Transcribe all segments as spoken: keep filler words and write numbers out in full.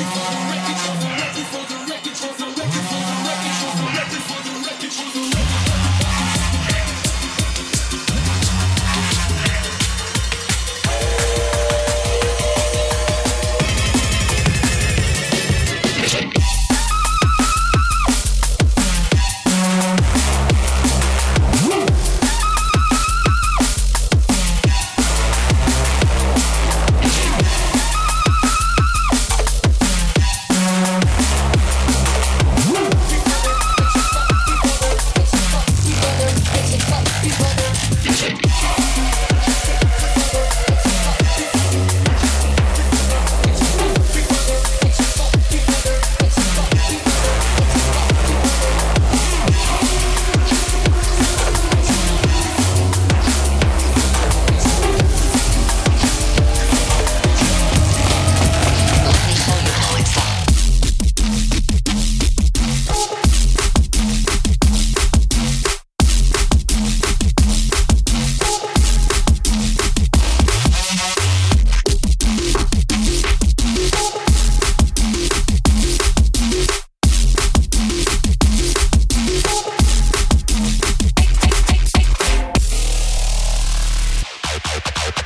Fucked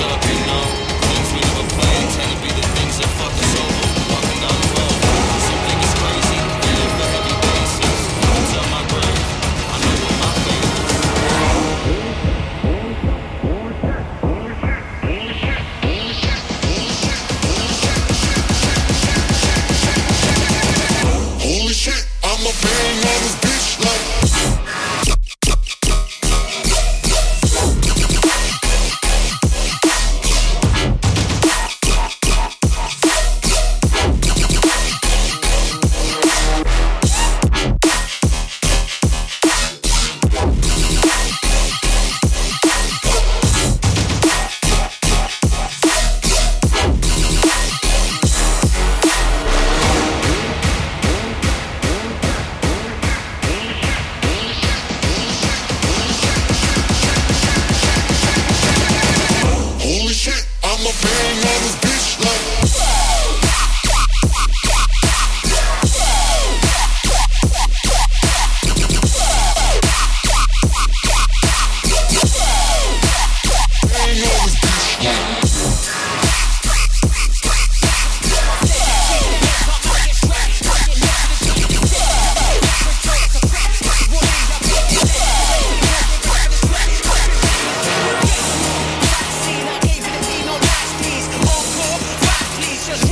up, you know. Things we never planned tend to be the things that fuck us over.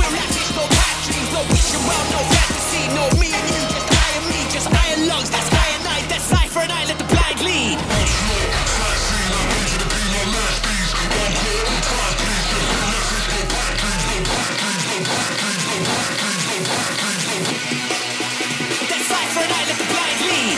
No lavish, no patrons, no wishing well, no fantasy. No me and you, just I and me. Just I and lungs, that's I and I. That's I for an I, let the blind lead. I'm slow, classy, I need you to be my masterpiece. One call, I'm tired, please. Just no lavish, no patrons, no patrons, no patrons, no patrons, no patrons, no patrons. That's I for an I, let the blind lead.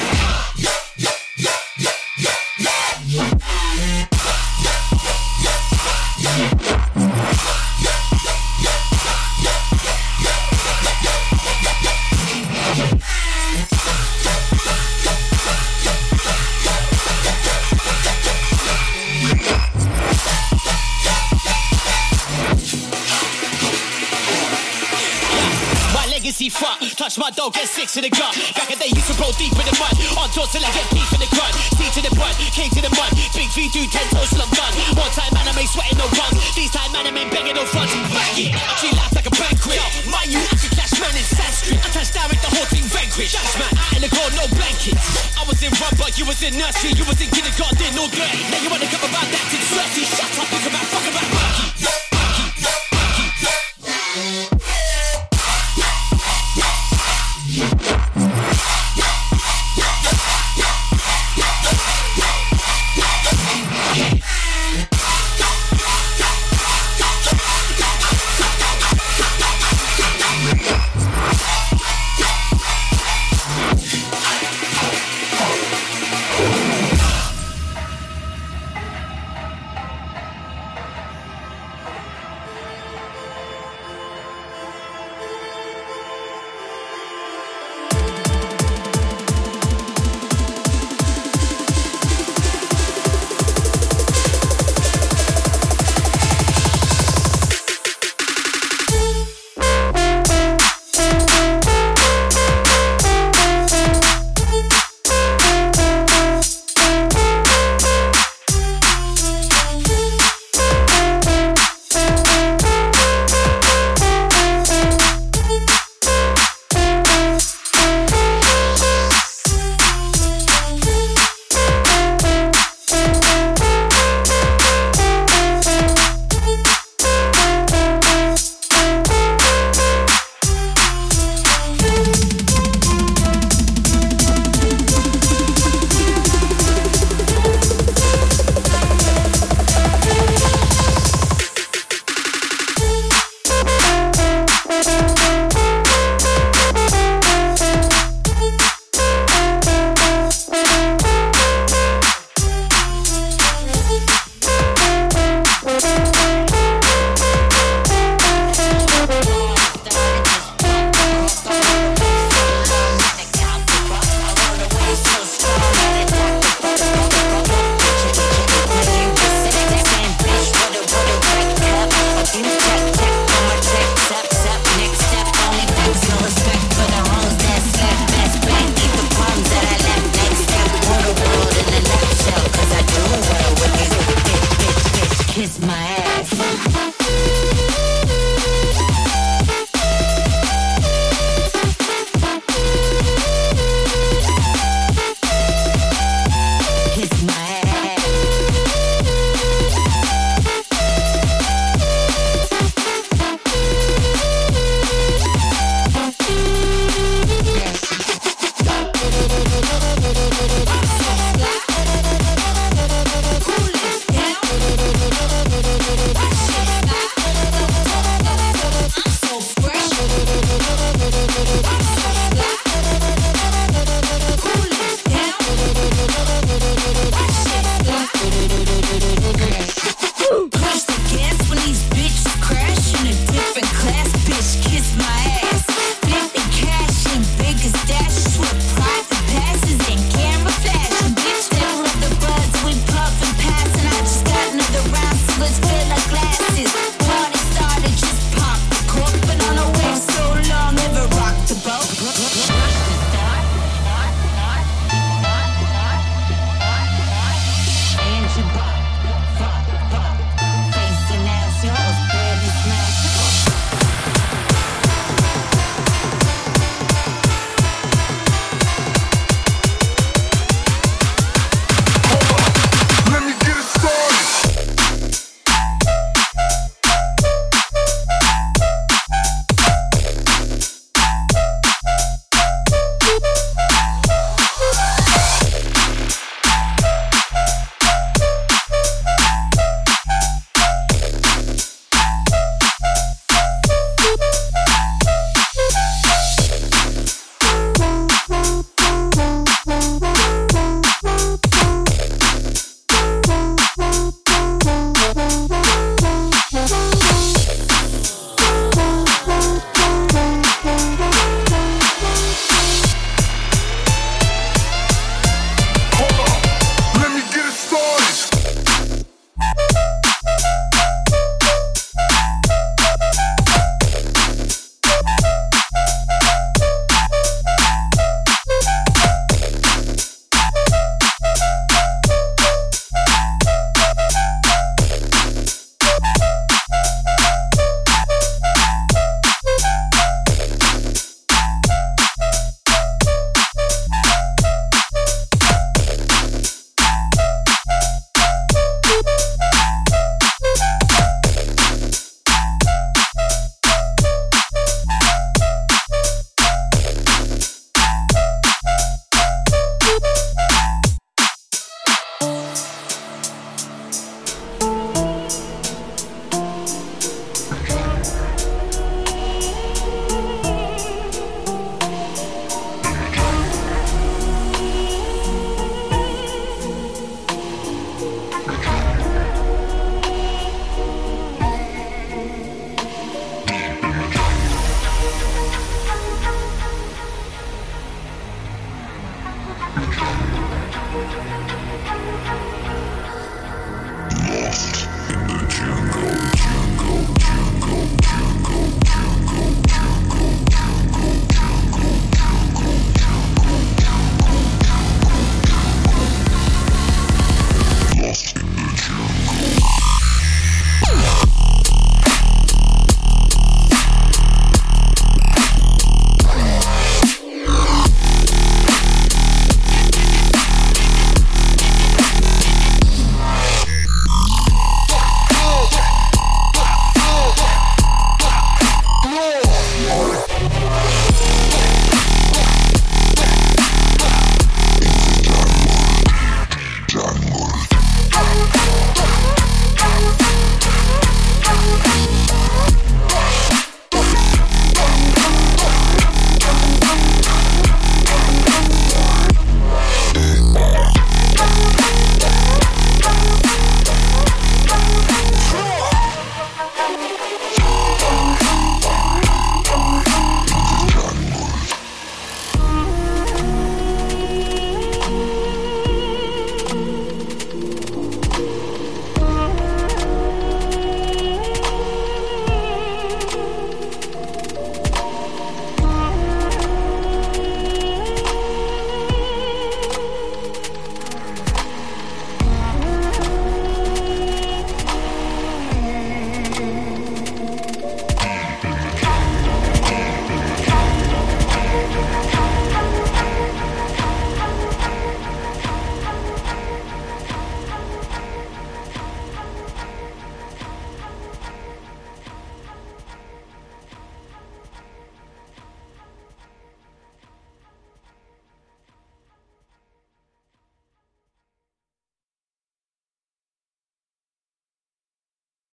Fuck. Touch my dough, get six in the gut. Back in the day, used to roll deep in the mud. On doors till I get deep in the grunt. Deep to the butt, king to the mud. Big V do ten toes till I'm done. One time man, I ain't sweating no runs. These time man, I ain't begging no funds. Bang it, she laughs like a banquet. Yo, mind you, I could clash man in Sanskrit. I touched down with the whole thing vanquished. That's man, out in the cold, no blankets. I was in run, but you was in nursery. You was in kindergarten, all dirty. Now you wanna come about that to dirty. Shut up, think about, fuck about monkey. Crush the gas when these bitches crash in a different class, bitch. Kiss my